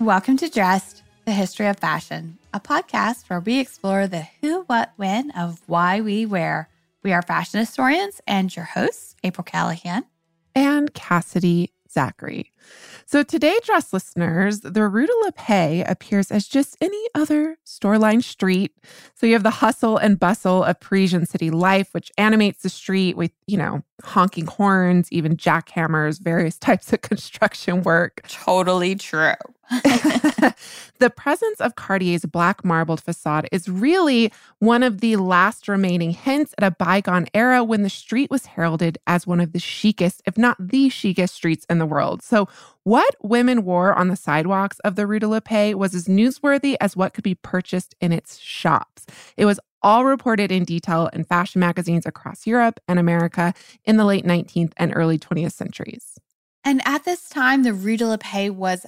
Welcome to Dressed, the History of Fashion, a podcast where we explore the who, what, when of why we wear. We are fashion historians and your hosts, April Callahan and Cassidy Zachary. So today, Dressed listeners, the Rue de la Paix appears as just any other store-lined street. So you have the hustle and bustle of Parisian city life, which animates the street with, you know, honking horns, even jackhammers, various types of construction work. Totally true. The presence of Cartier's black marbled facade is really one of the last remaining hints at a bygone era when the street was heralded as one of the chicest, if not the chicest, streets in the world. So what women wore on the sidewalks of the Rue de la Paix was as newsworthy as what could be purchased in its shops. It was all reported in detail in fashion magazines across Europe and America in the late 19th and early 20th centuries. And at this time, the Rue de la Paix was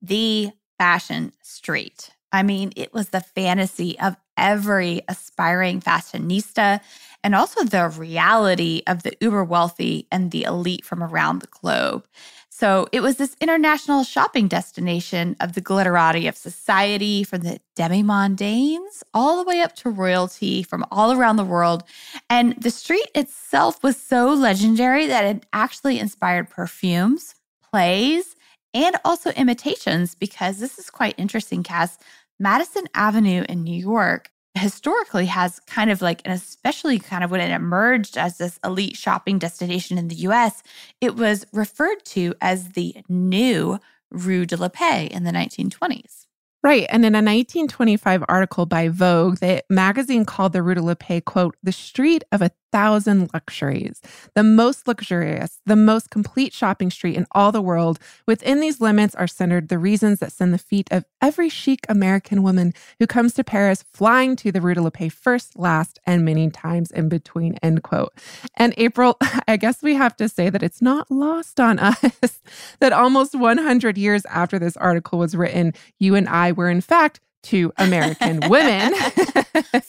the fashion street. I mean, it was the fantasy of every aspiring fashionista and also the reality of the uber wealthy and the elite from around the globe. So it was this international shopping destination of the glitterati of society, from the demi-mondaines all the way up to royalty from all around the world. And the street itself was so legendary that it actually inspired perfumes, plays, and also imitations, because this is quite interesting, Cass. Madison Avenue in New York historically has kind of like, and especially kind of when it emerged as this elite shopping destination in the U.S., it was referred to as the new Rue de la Paix in the 1920s. Right. And in a 1925 article by Vogue, the magazine called the Rue de la Paix, quote, the street of 1,000 luxuries, the most luxurious, the most complete shopping street in all the world. Within these limits are centered the reasons that send the feet of every chic American woman who comes to Paris flying to the Rue de la Paix first, last, and many times in between, end quote. And April, I guess we have to say that it's not lost on us that almost 100 years after this article was written, you and I were in fact two American women.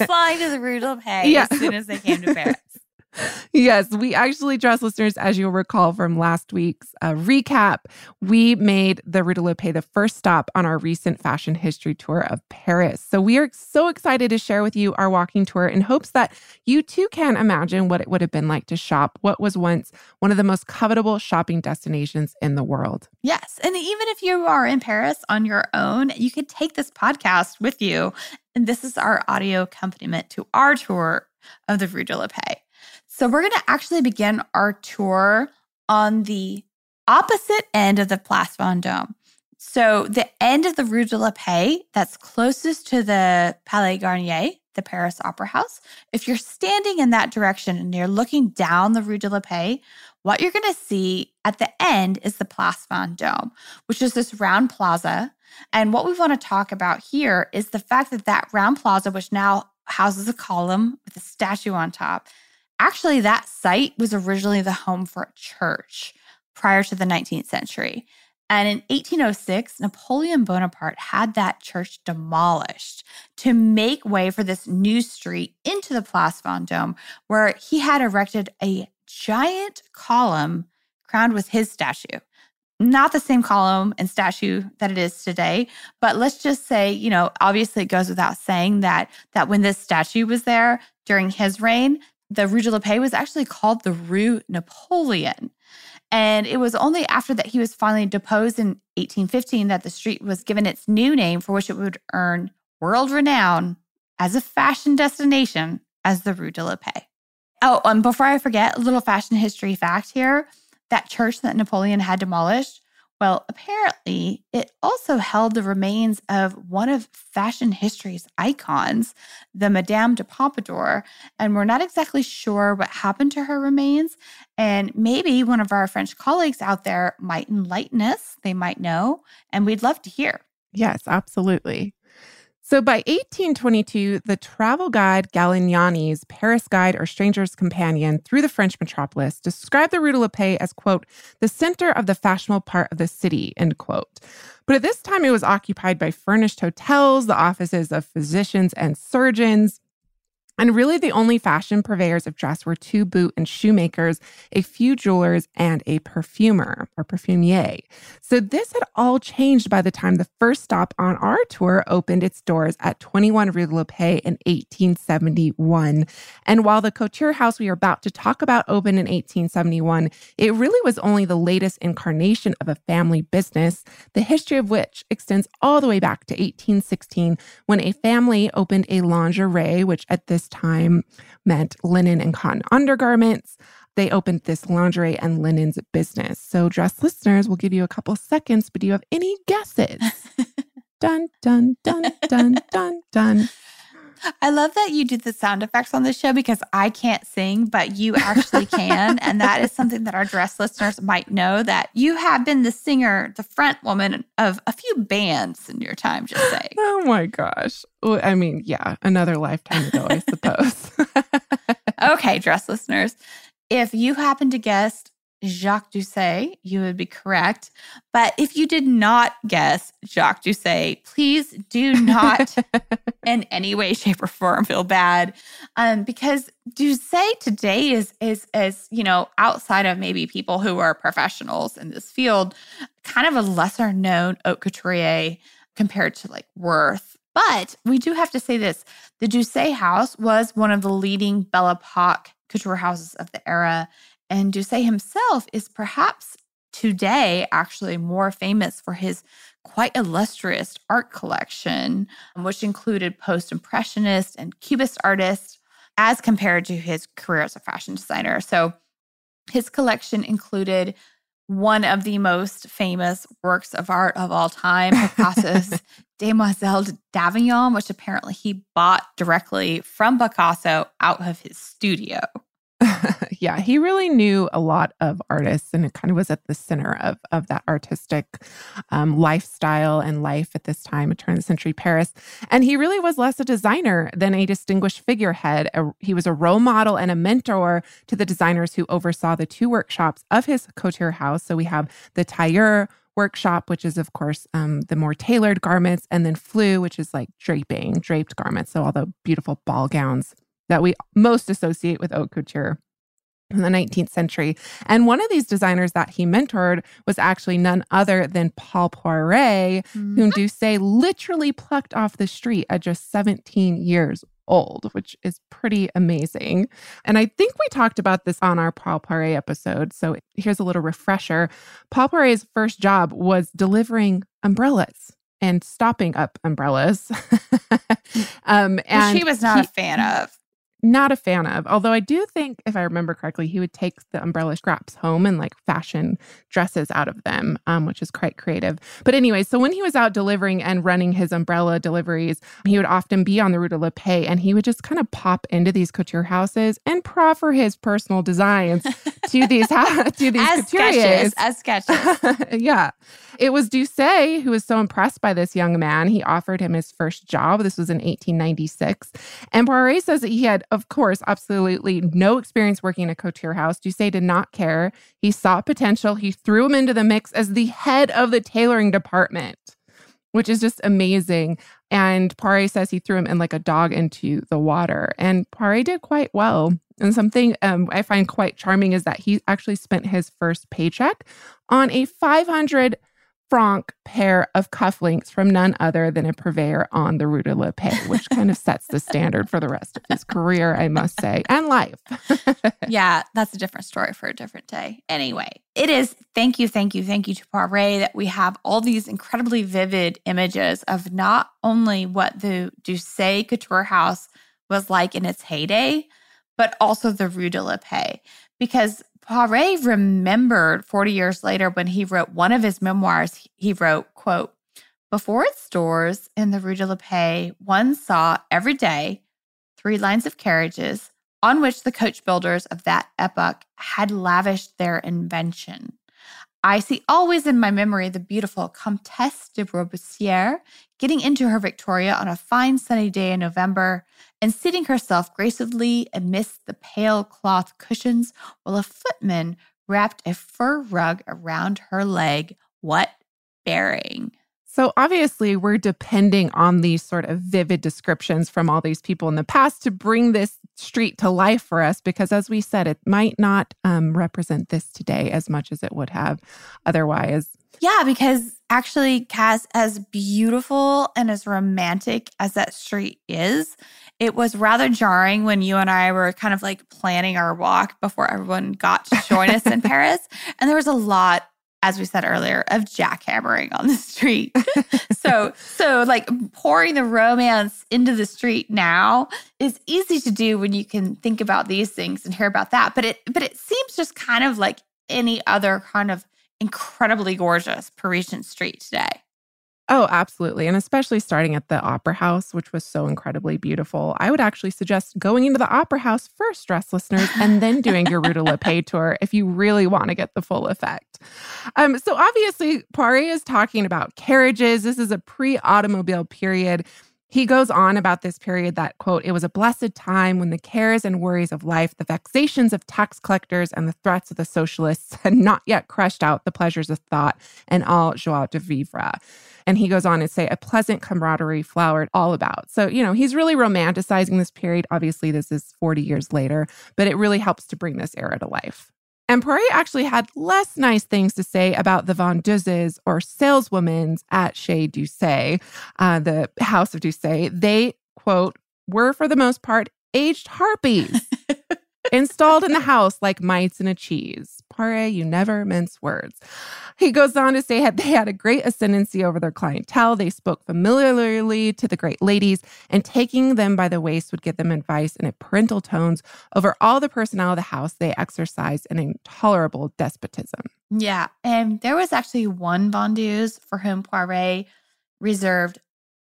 Flying to the Rue de la Paix as soon as they came to Paris. Yes, we actually, dressed listeners, as you'll recall from last week's recap, we made the Rue de la Paix the first stop on our recent fashion history tour of Paris. So we are so excited to share with you our walking tour in hopes that you too can imagine what it would have been like to shop what was once one of the most covetable shopping destinations in the world. Yes, and even if you are in Paris on your own, you could take this podcast with you. And this is our audio accompaniment to our tour of the Rue de la Paix. So we're going to actually begin our tour on the opposite end of the Place Vendôme. So the end of the Rue de la Paix, that's closest to the Palais Garnier, the Paris Opera House. If you're standing in that direction and you're looking down the Rue de la Paix, what you're going to see at the end is the Place Vendôme, which is this round plaza. And what we want to talk about here is the fact that that round plaza, which now houses a column with a statue on top, actually, that site was originally the home for a church prior to the 19th century. And in 1806, Napoleon Bonaparte had that church demolished to make way for this new street into the Place Vendôme, where he had erected a giant column crowned with his statue. Not the same column and statue that it is today, but let's just say, you know, obviously it goes without saying that when this statue was there during his reign, the Rue de la Paix was actually called the Rue Napoleon. And it was only after that he was finally deposed in 1815 that the street was given its new name, for which it would earn world renown as a fashion destination as the Rue de la Paix. Oh, and before I forget, a little fashion history fact here. That church that Napoleon had demolished, well, apparently it also held the remains of one of fashion history's icons, the Madame de Pompadour, and we're not exactly sure what happened to her remains. And maybe one of our French colleagues out there might enlighten us. They might know, and we'd love to hear. Yes, absolutely. So by 1822, the travel guide Galignani's Paris Guide or Stranger's Companion through the French metropolis described the Rue de la Paix as, quote, the center of the fashionable part of the city, end quote. But at this time, it was occupied by furnished hotels, the offices of physicians and surgeons. And really, the only fashion purveyors of dress were two boot and shoemakers, a few jewelers, and a perfumer or perfumier. So this had all changed by the time the first stop on our tour opened its doors at 21 Rue de la Paix in 1871. And while the couture house we are about to talk about opened in 1871, it really was only the latest incarnation of a family business, the history of which extends all the way back to 1816, when a family opened a lingerie, which at this time meant linen and cotton undergarments. They opened this lingerie and linens business. So dress listeners, will give you a couple seconds, but do you have any guesses? Dun, dun, dun, dun, dun, dun. I love that you did the sound effects on this show because I can't sing, but you actually can. And that is something that our dress listeners might know, that you have been the singer, the front woman of a few bands in your time, just saying. Oh my gosh. I mean, yeah, another lifetime ago, I suppose. Okay, dress listeners, if you happen to guess Jacques Doucet, you would be correct. But if you did not guess Jacques Doucet, please do not in any way, shape, or form feel bad. Because Doucet today is, you know, outside of maybe people who are professionals in this field, kind of a lesser known haute couturier compared to like Worth. But we do have to say this. The Doucet house was one of the leading Belle Epoque couture houses of the era. And Doucet himself is perhaps today actually more famous for his quite illustrious art collection, which included post-impressionist and cubist artists as compared to his career as a fashion designer. So his collection included one of the most famous works of art of all time, Picasso's Demoiselle d'Avignon, which apparently he bought directly from Picasso out of his studio. Yeah, he really knew a lot of artists, and it kind of was at the center of that artistic lifestyle and life at this time, a turn of the century Paris. And he really was less a designer than a distinguished figurehead. He was a role model and a mentor to the designers who oversaw the two workshops of his couture house. So we have the tailleur workshop, which is, of course, the more tailored garments, and then fleu, which is like draped garments. So all the beautiful ball gowns that we most associate with haute couture in the 19th century. And one of these designers that he mentored was actually none other than Paul Poiret, mm-hmm. whom Doucet literally plucked off the street at just 17 years old, which is pretty amazing. And I think we talked about this on our Paul Poiret episode. So here's a little refresher. Paul Poiret's first job was delivering umbrellas and stopping up umbrellas. Which he was not a fan of. Not a fan of, although I do think, if I remember correctly, he would take the umbrella scraps home and like fashion dresses out of them, which is quite creative. But anyway, so when he was out delivering and running his umbrella deliveries, he would often be on the Rue de la Paix, and he would just kind of pop into these couture houses and proffer his personal designs to these couturiers. As sketches. Yeah. It was Doucet who was so impressed by this young man. He offered him his first job. This was in 1896. And Poiret says that he had, of course, absolutely no experience working in a couture house. Doucet did not care. He saw potential. He threw him into the mix as the head of the tailoring department, which is just amazing. And Poiret says he threw him in like a dog into the water. And Poiret did quite well. And something I find quite charming is that he actually spent his first paycheck on a 500 franc pair of cufflinks from none other than a purveyor on the Rue de la Paix, which kind of sets the standard for the rest of his career, I must say, and life. Yeah, that's a different story for a different day. Anyway, it is thank you to Poiret that we have all these incredibly vivid images of not only what the Doucet couture house was like in its heyday, but also the Rue de la Paix, because Poiret remembered 40 years later when he wrote one of his memoirs, he wrote, quote, "Before its doors in the Rue de la Paix, one saw every day 3 lines of carriages on which the coach builders of that epoch had lavished their invention. I see always in my memory the beautiful Comtesse de Robespierre getting into her Victoria on a fine sunny day in November and seating herself gracefully amidst the pale cloth cushions while a footman wrapped a fur rug around her leg. What bearing!" So obviously, we're depending on these sort of vivid descriptions from all these people in the past to bring this street to life for us, because as we said, it might not represent this today as much as it would have otherwise. Yeah, because actually, Cass, as beautiful and as romantic as that street is, it was rather jarring when you and I were kind of like planning our walk before everyone got to join us in Paris. And there was a lot, as we said earlier, of jackhammering on the street. So like pouring the romance into the street now is easy to do when you can think about these things and hear about that. But it seems just kind of like any other kind of incredibly gorgeous Parisian street today. Oh, absolutely. And especially starting at the Opera House, which was so incredibly beautiful. I would actually suggest going into the Opera House first, dress listeners, and then doing your Rue de la Paix tour if you really want to get the full effect. So obviously, Poiret is talking about carriages. This is a pre-automobile period. He goes on about this period that, quote, "It was a blessed time when the cares and worries of life, the vexations of tax collectors and the threats of the socialists had not yet crushed out the pleasures of thought and all joie de vivre." And he goes on to say, "A pleasant camaraderie flowered all about." So, you know, he's really romanticizing this period. Obviously, this is 40 years later, but it really helps to bring this era to life. And Poiret actually had less nice things to say about the vendeuses or saleswomen at Chez Doucet, the House of Doucet. They, quote, "were for the most part aged harpies installed in the house like mites in a cheese." Poiret, you never mince words. He goes on to say they had a great ascendancy over their clientele. They spoke familiarly to the great ladies, and taking them by the waist would give them advice in parental tones over all the personnel of the house. They exercised an intolerable despotism. Yeah, and there was actually one vendeuse for whom Poiret reserved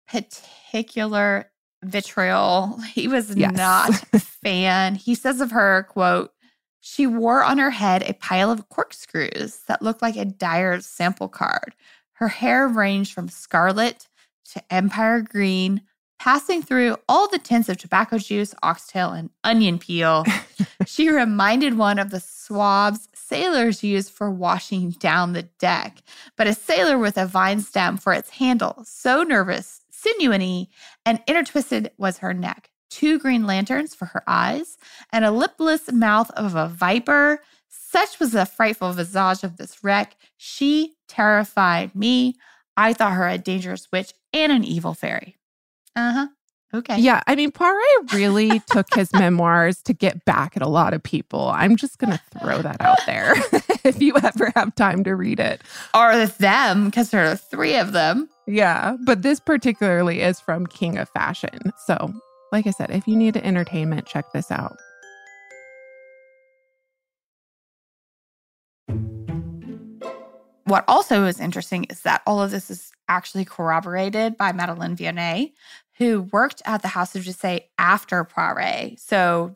particular vitriol. He was not a fan. He says of her, quote, "She wore on her head a pile of corkscrews that looked like a dyer's sample card. Her hair ranged from scarlet to empire green, passing through all the tints of tobacco juice, oxtail, and onion peel. She reminded one of the swabs sailors use for washing down the deck, but a sailor with a vine stem for its handle. So nervous, sinewy, and intertwisted was her neck. 2 green lanterns for her eyes, and a lipless mouth of a viper. Such was the frightful visage of this wreck. She terrified me. I thought her a dangerous witch and an evil fairy." Uh-huh. Okay. Yeah, I mean, Poiret really took his memoirs to get back at a lot of people. I'm just going to throw that out there if you ever have time to read it. Or them, because there are 3 of them. Yeah, but this particularly is from King of Fashion, so... Like I said, if you need entertainment, check this out. What also is interesting is that all of this is actually corroborated by Madeleine Vionnet, who worked at the House of Doucet after Poiret. So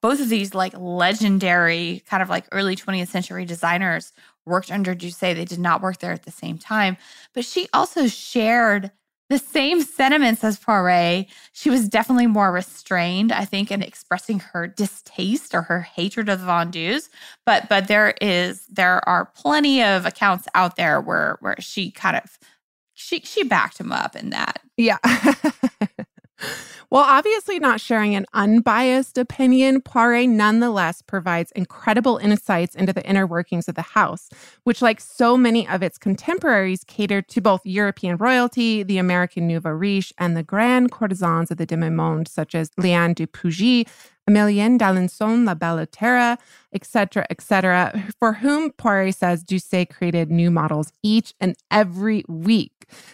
both of these like legendary kind of like early 20th century designers worked under Doucet. They did not work there at the same time, but she also shared the same sentiments as Poiret. She was definitely more restrained, I think, in expressing her distaste or her hatred of the Vendeuse. But there are plenty of accounts out there where she kind of she backed him up in that. Yeah. While obviously not sharing an unbiased opinion, Poiret nonetheless provides incredible insights into the inner workings of the house, which, like so many of its contemporaries, catered to both European royalty, the American nouveau riche, and the grand courtesans of the demi-monde, such as Liane de Pougy, Emilienne D'Alençon, La Belle Terra, etc., for whom Poiret says Doucet created new models each and every week.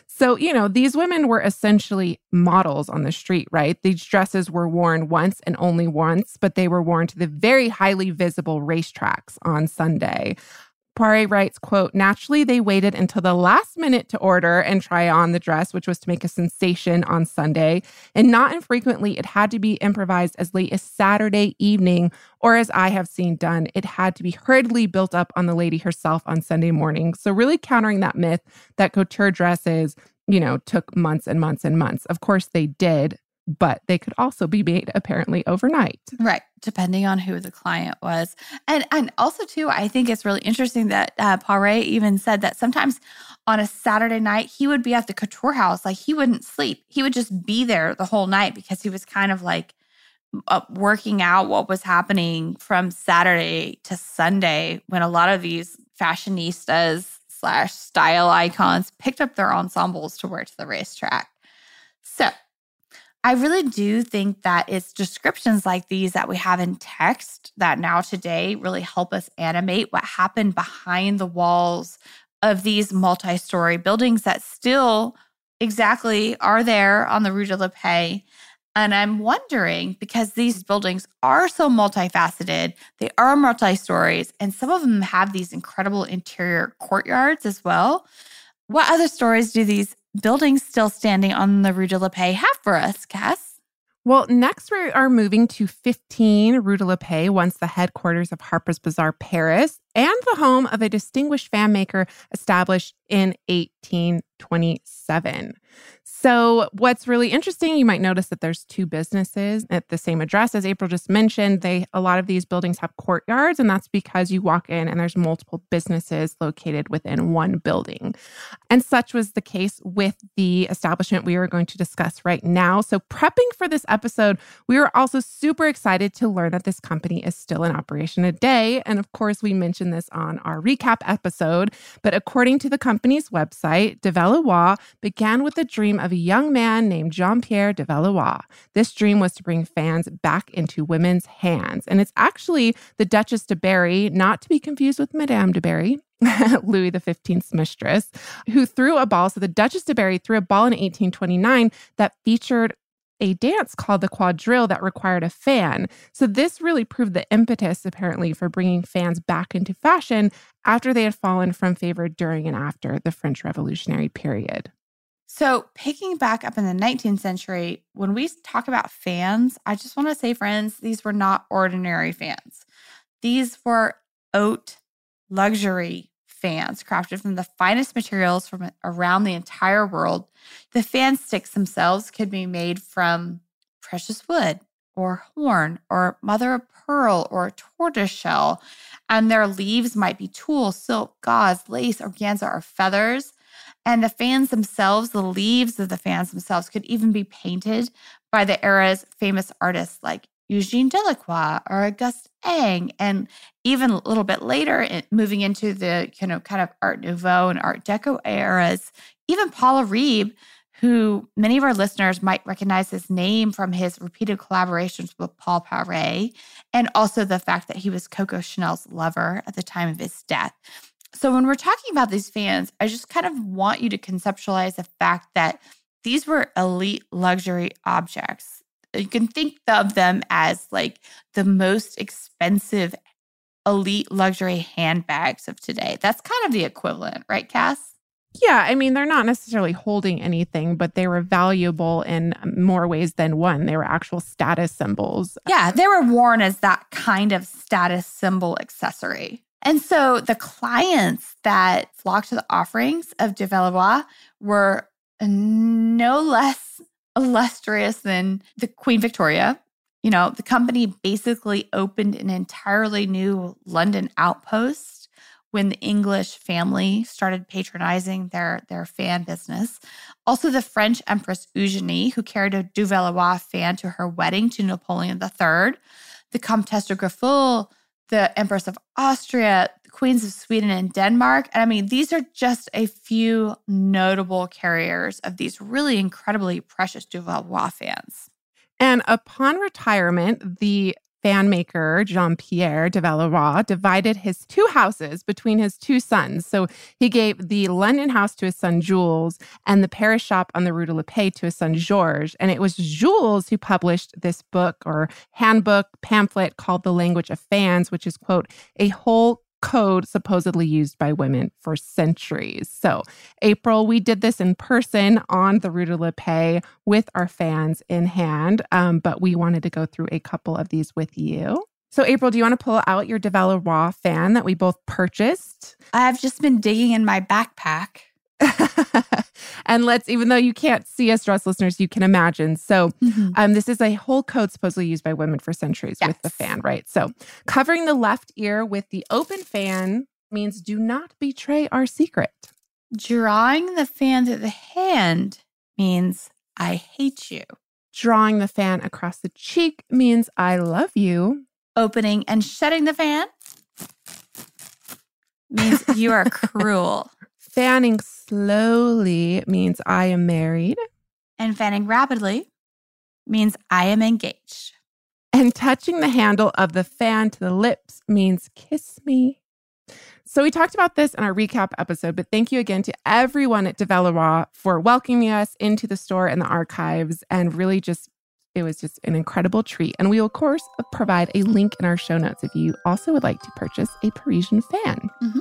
So, you know, these women were essentially models on the street, right? These dresses were worn once and only once, but they were worn to the very highly visible racetracks on Sunday. Poiret writes, quote, naturally, they waited until the last minute to order and try on the dress, which was to make a sensation on Sunday. And not infrequently, it had to be improvised as late as Saturday evening, or as I have seen done, it had to be hurriedly built up on the lady herself on Sunday morning. So really countering that myth that couture dresses, you know, took months and months and months. Of course they did, but they could also be made apparently overnight. Right, depending on who the client was. And also, too, I think it's really interesting that Poiret even said that sometimes on a Saturday night, he would be at the couture house. Like, he wouldn't sleep. He would just be there the whole night because he was kind of like working out what was happening from Saturday to Sunday, when a lot of these fashionistas / style icons picked up their ensembles to wear to the racetrack. So I really do think that it's descriptions like these that we have in text that now today really help us animate what happened behind the walls of these multi-story buildings that still exactly are there on the Rue de la Paix. And I'm wondering, because these buildings are so multifaceted, they are multi-stories, and some of them have these incredible interior courtyards as well. What other stories do these buildings still standing on the Rue de la Paix have for us, Cass? Well, next we are moving to 15 Rue de la Paix, once the headquarters of Harper's Bazaar Paris, and the home of a distinguished fan maker established in 1827. So what's really interesting, you might notice that there's two businesses at the same address. As April just mentioned, a lot of these buildings have courtyards, and that's because you walk in and there's multiple businesses located within one building. And such was the case with the establishment we are going to discuss right now. So prepping for this episode, we were also super excited to learn that this company is still in operation today. And of course, we mentioned this on our recap episode, but according to the company's website, De Valois began with the dream of a young man named Jean-Pierre de Valois. This dream was to bring fans back into women's hands. And it's actually the Duchesse de Berry, not to be confused with Madame de Berry, Louis XV's mistress, who threw a ball. So the Duchesse de Berry threw a ball in 1829 that featured a dance called the quadrille that required a fan. So this really proved the impetus, apparently, for bringing fans back into fashion after they had fallen from favor during and after the French Revolutionary period. So picking back up in the 19th century, when we talk about fans, I just want to say, friends, these were not ordinary fans. These were haute luxury fans crafted from the finest materials from around the entire world. The fan sticks themselves could be made from precious wood or horn or mother of pearl or tortoise shell, and their leaves might be tulle, silk, gauze, lace, organza, or feathers. And the fans themselves, the leaves of the fans themselves, could even be painted by the era's famous artists like Eugène Delacroix or Auguste Ang. And even a little bit later, moving into the kind of Art Nouveau and Art Deco eras, even Paul Iribe, who many of our listeners might recognize his name from his repeated collaborations with Paul Poiret, and also the fact that he was Coco Chanel's lover at the time of his death. So when we're talking about these fans, I just kind of want you to conceptualize the fact that these were elite luxury objects. You can think of them as like the most expensive elite luxury handbags of today. That's kind of the equivalent, right, Cass? Yeah, I mean, they're not necessarily holding anything, but they were valuable in more ways than one. They were actual status symbols. Yeah, they were worn as that kind of status symbol accessory. And so the clients that flocked to the offerings of de Valois were no less illustrious than the Queen Victoria. You know, the company basically opened an entirely new London outpost when the English family started patronizing their fan business. Also, the French Empress Eugénie, who carried a Duvelleroy fan to her wedding to Napoleon III, the Comtesse de Greffel, the Empress of Austria, the Queens of Sweden and Denmark. And I mean, these are just a few notable carriers of these really incredibly precious Duvelleroy fans. And upon retirement, the fan maker, Jean-Pierre de Valois, divided his two houses between his two sons. So he gave the London house to his son Jules and the Paris shop on the Rue de la Paix to his son Georges. And it was Jules who published this book or handbook pamphlet called The Language of Fans, which is, quote, a whole code supposedly used by women for centuries. So, April, we did this in person on the Rue de la Paix with our fans in hand, but we wanted to go through a couple of these with you. So, April, do you want to pull out your Duvelleroy fan that we both purchased? I've just been digging in my backpack. And let's, even though you can't see us dress listeners, you can imagine. So this is a whole code supposedly used by women for centuries with the fan, right? So covering the left ear with the open fan means do not betray our secret. Drawing the fan to the hand means I hate you. Drawing the fan across the cheek means I love you. Opening and shutting the fan means you are cruel. Fanning slowly means I am married. And fanning rapidly means I am engaged. And touching the handle of the fan to the lips means kiss me. So we talked about this in our recap episode, but thank you again to everyone at Duvelleroy for welcoming us into the store and the archives, and really just, it was just an incredible treat. And we will, of course, provide a link in our show notes if you also would like to purchase a Parisian fan. Mm-hmm.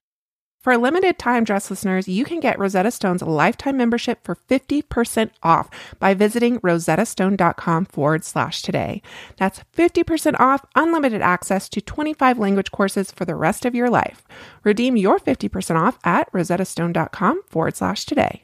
For a limited time, dress listeners, you can get Rosetta Stone's lifetime membership for 50% off by visiting rosettastone.com/today. That's 50% off, unlimited access to 25 language courses for the rest of your life. Redeem your 50% off at rosettastone.com/today.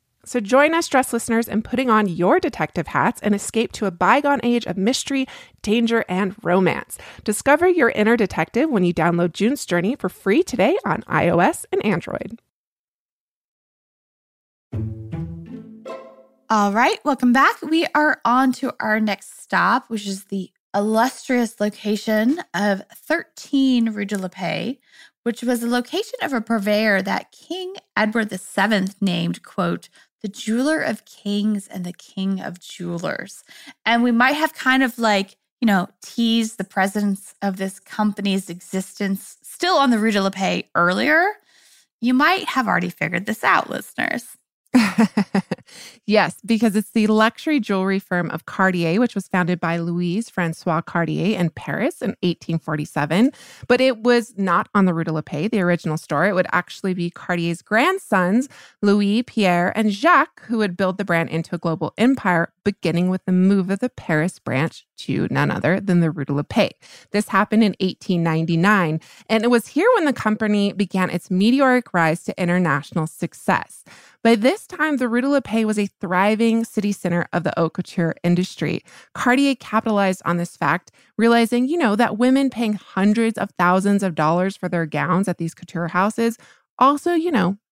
So join us, dress listeners, in putting on your detective hats and escape to a bygone age of mystery, danger, and romance. Discover your inner detective when you download June's Journey for free today on iOS and Android. All right, welcome back. We are on to our next stop, which is the illustrious location of 13 Rue de la Paix, which was the location of a purveyor that King Edward VII named, quote, the jeweler of kings and the king of jewelers. And we might have kind of like, you know, teased the presence of this company's existence still on the Rue de la Paix earlier. You might have already figured this out, listeners. Yes, because it's the luxury jewelry firm of Cartier, which was founded by Louis Francois Cartier in Paris in 1847. But it was not on the Rue de la Paix, the original store. It would actually be Cartier's grandsons, Louis, Pierre, and Jacques, who would build the brand into a global empire, beginning with the move of the Paris branch to none other than the Rue de la Paix. This happened in 1899, and it was here when the company began its meteoric rise to international success. By this time, the Rue de la Paix was a thriving city center of the haute couture industry. Cartier capitalized on this fact, realizing, that women paying hundreds of thousands of dollars for their gowns at these couture houses also,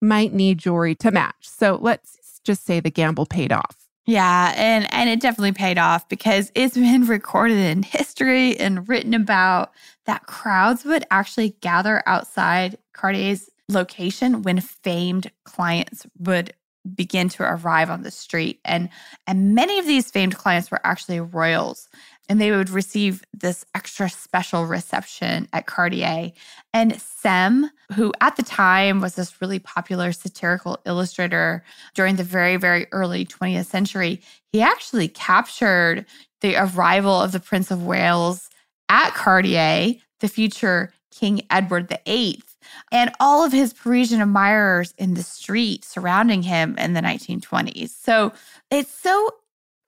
might need jewelry to match. So let's just say the gamble paid off. Yeah, and it definitely paid off because it's been recorded in history and written about that crowds would actually gather outside Cartier's location when famed clients would begin to arrive on the street. And many of these famed clients were actually royals, and they would receive this extra special reception at Cartier. And Sem, who at the time was this really popular satirical illustrator during the very, very early 20th century, he actually captured the arrival of the Prince of Wales at Cartier, the future King Edward VIII, and all of his Parisian admirers in the street surrounding him in the 1920s. So it's so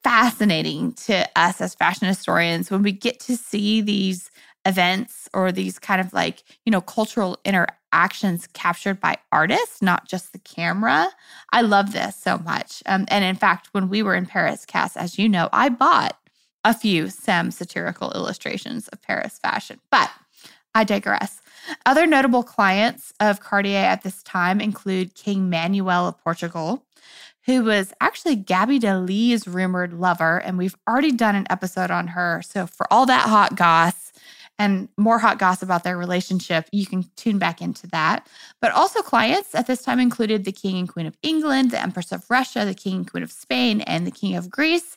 fascinating to us as fashion historians when we get to see these events or these kind of cultural interactions captured by artists, not just the camera. I love this so much. And in fact, when we were in Paris, Cass, as you know, I bought a few Sem satirical illustrations of Paris fashion, but I digress. Other notable clients of Cartier at this time include King Manuel of Portugal, who was actually Gabby Delisle's rumored lover, and we've already done an episode on her. So for all that hot goss and more hot goss about their relationship, you can tune back into that. But also clients at this time included the King and Queen of England, the Empress of Russia, the King and Queen of Spain, and the King of Greece.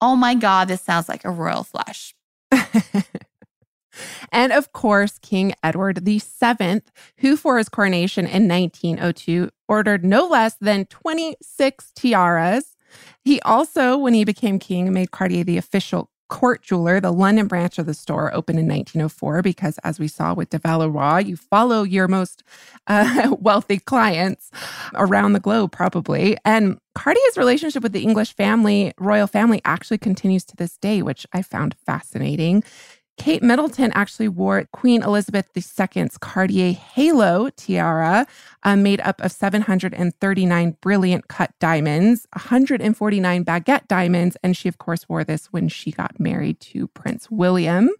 Oh my God, this sounds like a royal flush. And of course, King Edward VII, who for his coronation in 1902 ordered no less than 26 tiaras. He also, when he became king, made Cartier the official court jeweler. The London branch of the store opened in 1904 because, as we saw with Duvelleroy, you follow your most wealthy clients around the globe, probably. And Cartier's relationship with the English family, royal family, actually continues to this day, which I found fascinating. Kate Middleton actually wore Queen Elizabeth II's Cartier Halo tiara, made up of 739 brilliant cut diamonds, 149 baguette diamonds, and she, of course, wore this when she got married to Prince William,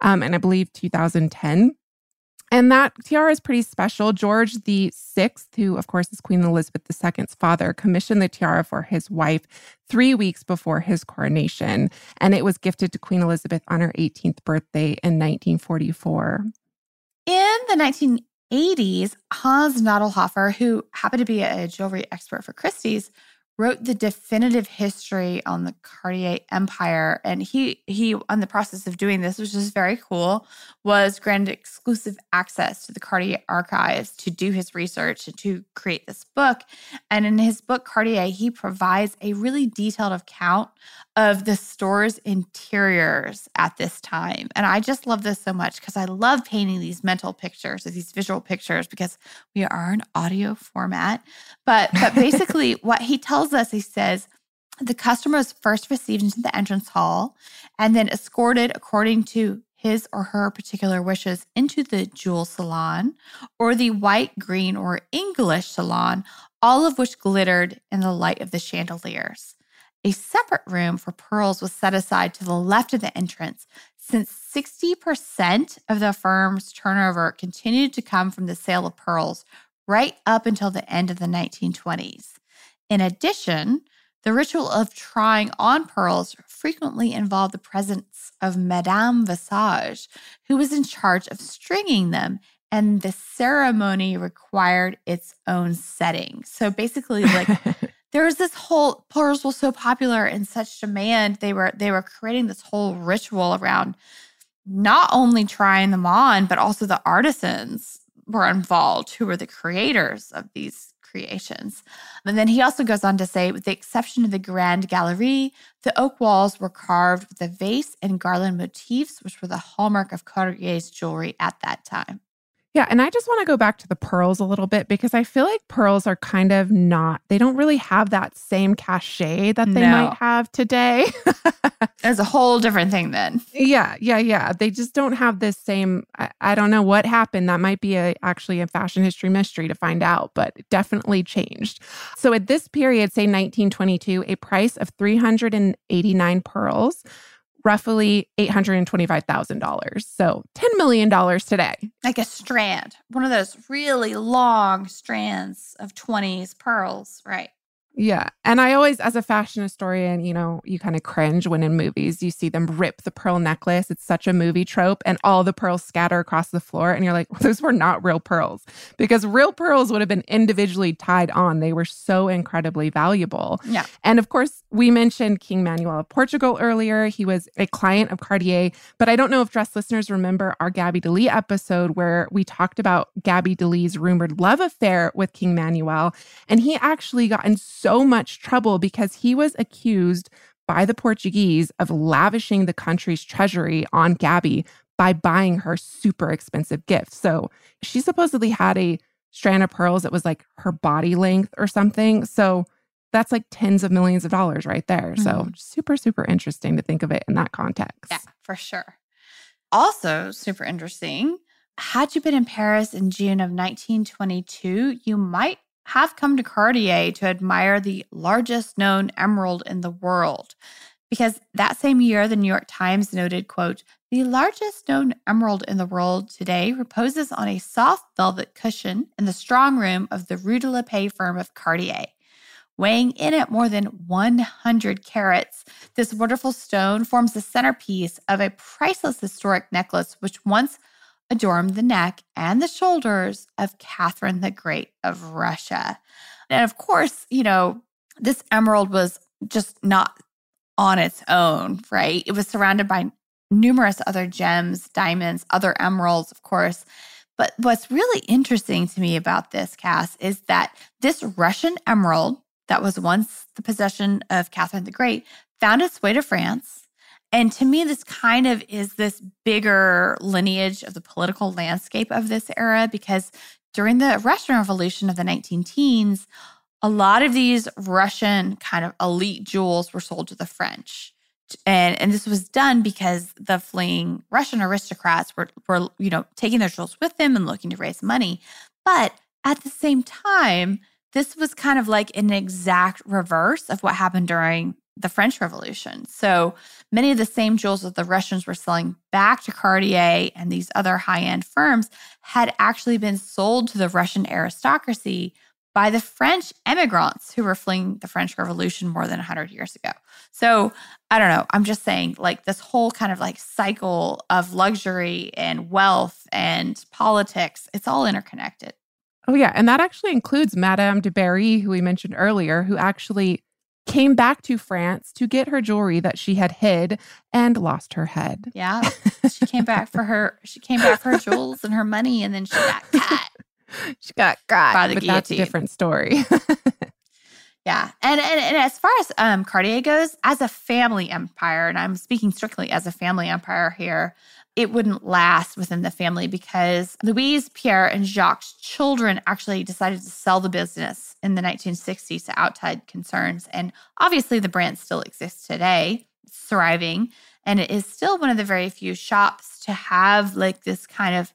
and I believe 2010. And that tiara is pretty special. George VI, who, of course, is Queen Elizabeth II's father, commissioned the tiara for his wife 3 weeks before his coronation, and it was gifted to Queen Elizabeth on her 18th birthday in 1944. In the 1980s, Hans Nadelhofer, who happened to be a jewelry expert for Christie's, wrote the definitive history on the Cartier empire. And he, on the process of doing this, which is very cool, was granted exclusive access to the Cartier archives to do his research and to create this book. And in his book, Cartier, he provides a really detailed account of the store's interiors at this time. And I just love this so much because I love painting these mental pictures, or these visual pictures, because we are in audio format. But basically what he tells us, he says, the customer was first received into the entrance hall and then escorted according to his or her particular wishes into the jewel salon or the white, green, or English salon, all of which glittered in the light of the chandeliers. A separate room for pearls was set aside to the left of the entrance, since 60% of the firm's turnover continued to come from the sale of pearls right up until the end of the 1920s. In addition, the ritual of trying on pearls frequently involved the presence of Madame Visage, who was in charge of stringing them, and the ceremony required its own setting. So basically, there was this whole, pearls were so popular in such demand, they were creating this whole ritual around not only trying them on, but also the artisans were involved, who were the creators of these creations. And then he also goes on to say, with the exception of the Grand Gallery, the oak walls were carved with a vase and garland motifs, which were the hallmark of Cartier's jewelry at that time. Yeah, and I just want to go back to the pearls a little bit, because I feel like pearls are kind of not, they don't really have that same cachet that they might have today. That's a whole different thing then. Yeah. They just don't have this same, I don't know what happened. That might be actually a fashion history mystery to find out, but it definitely changed. So at this period, say 1922, a price of 389 pearls, roughly $825,000. So $10 million today. Like a strand, one of those really long strands of 20s pearls, right? Yeah. And I always, as a fashion historian, you know, you kind of cringe when in movies you see them rip the pearl necklace. It's such a movie trope, and all the pearls scatter across the floor. And you're like, well, those were not real pearls, because real pearls would have been individually tied on. They were so incredibly valuable. Yeah. And of course, we mentioned King Manuel of Portugal earlier. He was a client of Cartier, but I don't know if dress listeners remember our Gabby DeLee episode where we talked about Gabby DeLee's rumored love affair with King Manuel. And he actually got in so much trouble because he was accused by the Portuguese of lavishing the country's treasury on Gabby by buying her super expensive gifts. So she supposedly had a strand of pearls that was like her body length or something. So that's like tens of millions of dollars right there. Mm-hmm. So super, super interesting to think of it in that context. Yeah, for sure. Also super interesting, had you been in Paris in June of 1922, you might have come to Cartier to admire the largest known emerald in the world, because that same year, the New York Times noted, quote, "The largest known emerald in the world today reposes on a soft velvet cushion in the strong room of the Rue de la Paix firm of Cartier. Weighing in at more than 100 carats, this wonderful stone forms the centerpiece of a priceless historic necklace which once adorned the neck and the shoulders of Catherine the Great of Russia." And of course, you know, this emerald was just not on its own, right? It was surrounded by numerous other gems, diamonds, other emeralds, of course. But what's really interesting to me about this, Cass, is that this Russian emerald that was once the possession of Catherine the Great found its way to France. And to me, this kind of is this bigger lineage of the political landscape of this era, because during the Russian Revolution of the 1910s, a lot of these Russian kind of elite jewels were sold to the French. And this was done because the fleeing Russian aristocrats were, you know, taking their jewels with them and looking to raise money. But at the same time, this was kind of like an exact reverse of what happened during the French Revolution. So many of the same jewels that the Russians were selling back to Cartier and these other high-end firms had actually been sold to the Russian aristocracy by the French emigrants who were fleeing the French Revolution more than 100 years ago. So I don't know. I'm just saying, like, this whole kind of like cycle of luxury and wealth and politics, it's all interconnected. Oh, yeah. And that actually includes Madame de Berry, who we mentioned earlier, who actually came back to France to get her jewelry that she had hid and lost her head. Yeah. She came back for her jewels and her money, and then she got caught. By the guillotine. But that's a different story. Yeah. And as far as Cartier goes, as a family empire, and I'm speaking strictly as a family empire here, it wouldn't last within the family because Louise, Pierre, and Jacques' children actually decided to sell the business in the 1960s to outside concerns. And obviously the brand still exists today, it's thriving, and it is still one of the very few shops to have like this kind of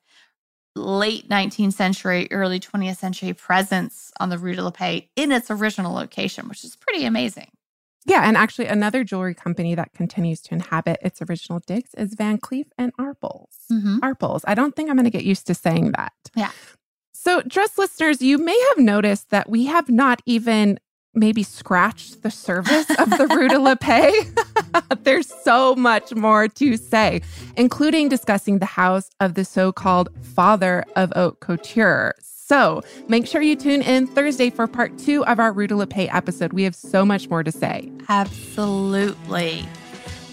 late 19th century, early 20th century presence on the Rue de la Paix in its original location, which is pretty amazing. Yeah, and actually another jewelry company that continues to inhabit its original digs is Van Cleef & Arpels. Mm-hmm. Arpels. I don't think I'm going to get used to saying that. Yeah. So, dress listeners, you may have noticed that we have not even maybe scratched the surface of the Rue de la Paix. There's so much more to say, including discussing the house of the so-called father of haute couture. So make sure you tune in Thursday for part 2 of our Rue de la Paix episode. We have so much more to say. Absolutely.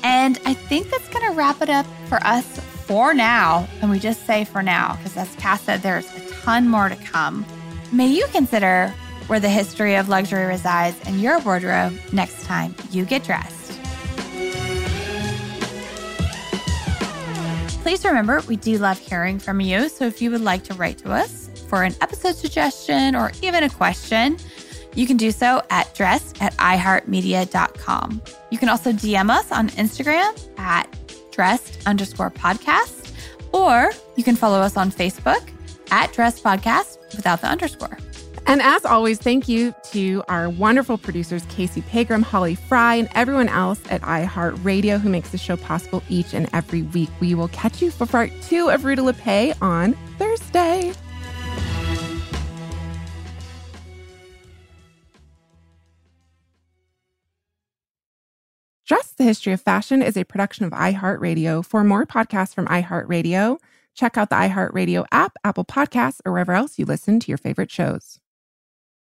And I think that's going to wrap it up for us for now. And we just say for now, because as Cass said, there's a ton more to come. May you consider where the history of luxury resides in your wardrobe next time you get dressed. Please remember, we do love hearing from you. So if you would like to write to us for an episode suggestion or even a question, you can do so at dressed@iheartmedia.com. You can also DM us on Instagram at dressed_podcast, or you can follow us on Facebook at dressed_podcast without the underscore. And as always, thank you to our wonderful producers, Casey Pagram, Holly Fry, and everyone else at iHeartRadio who makes the show possible each and every week. We will catch you for part 2 of Rue de la Paix on Thursday. Dressed: The History of Fashion is a production of iHeartRadio. For more podcasts from iHeartRadio, check out the iHeartRadio app, Apple Podcasts, or wherever else you listen to your favorite shows.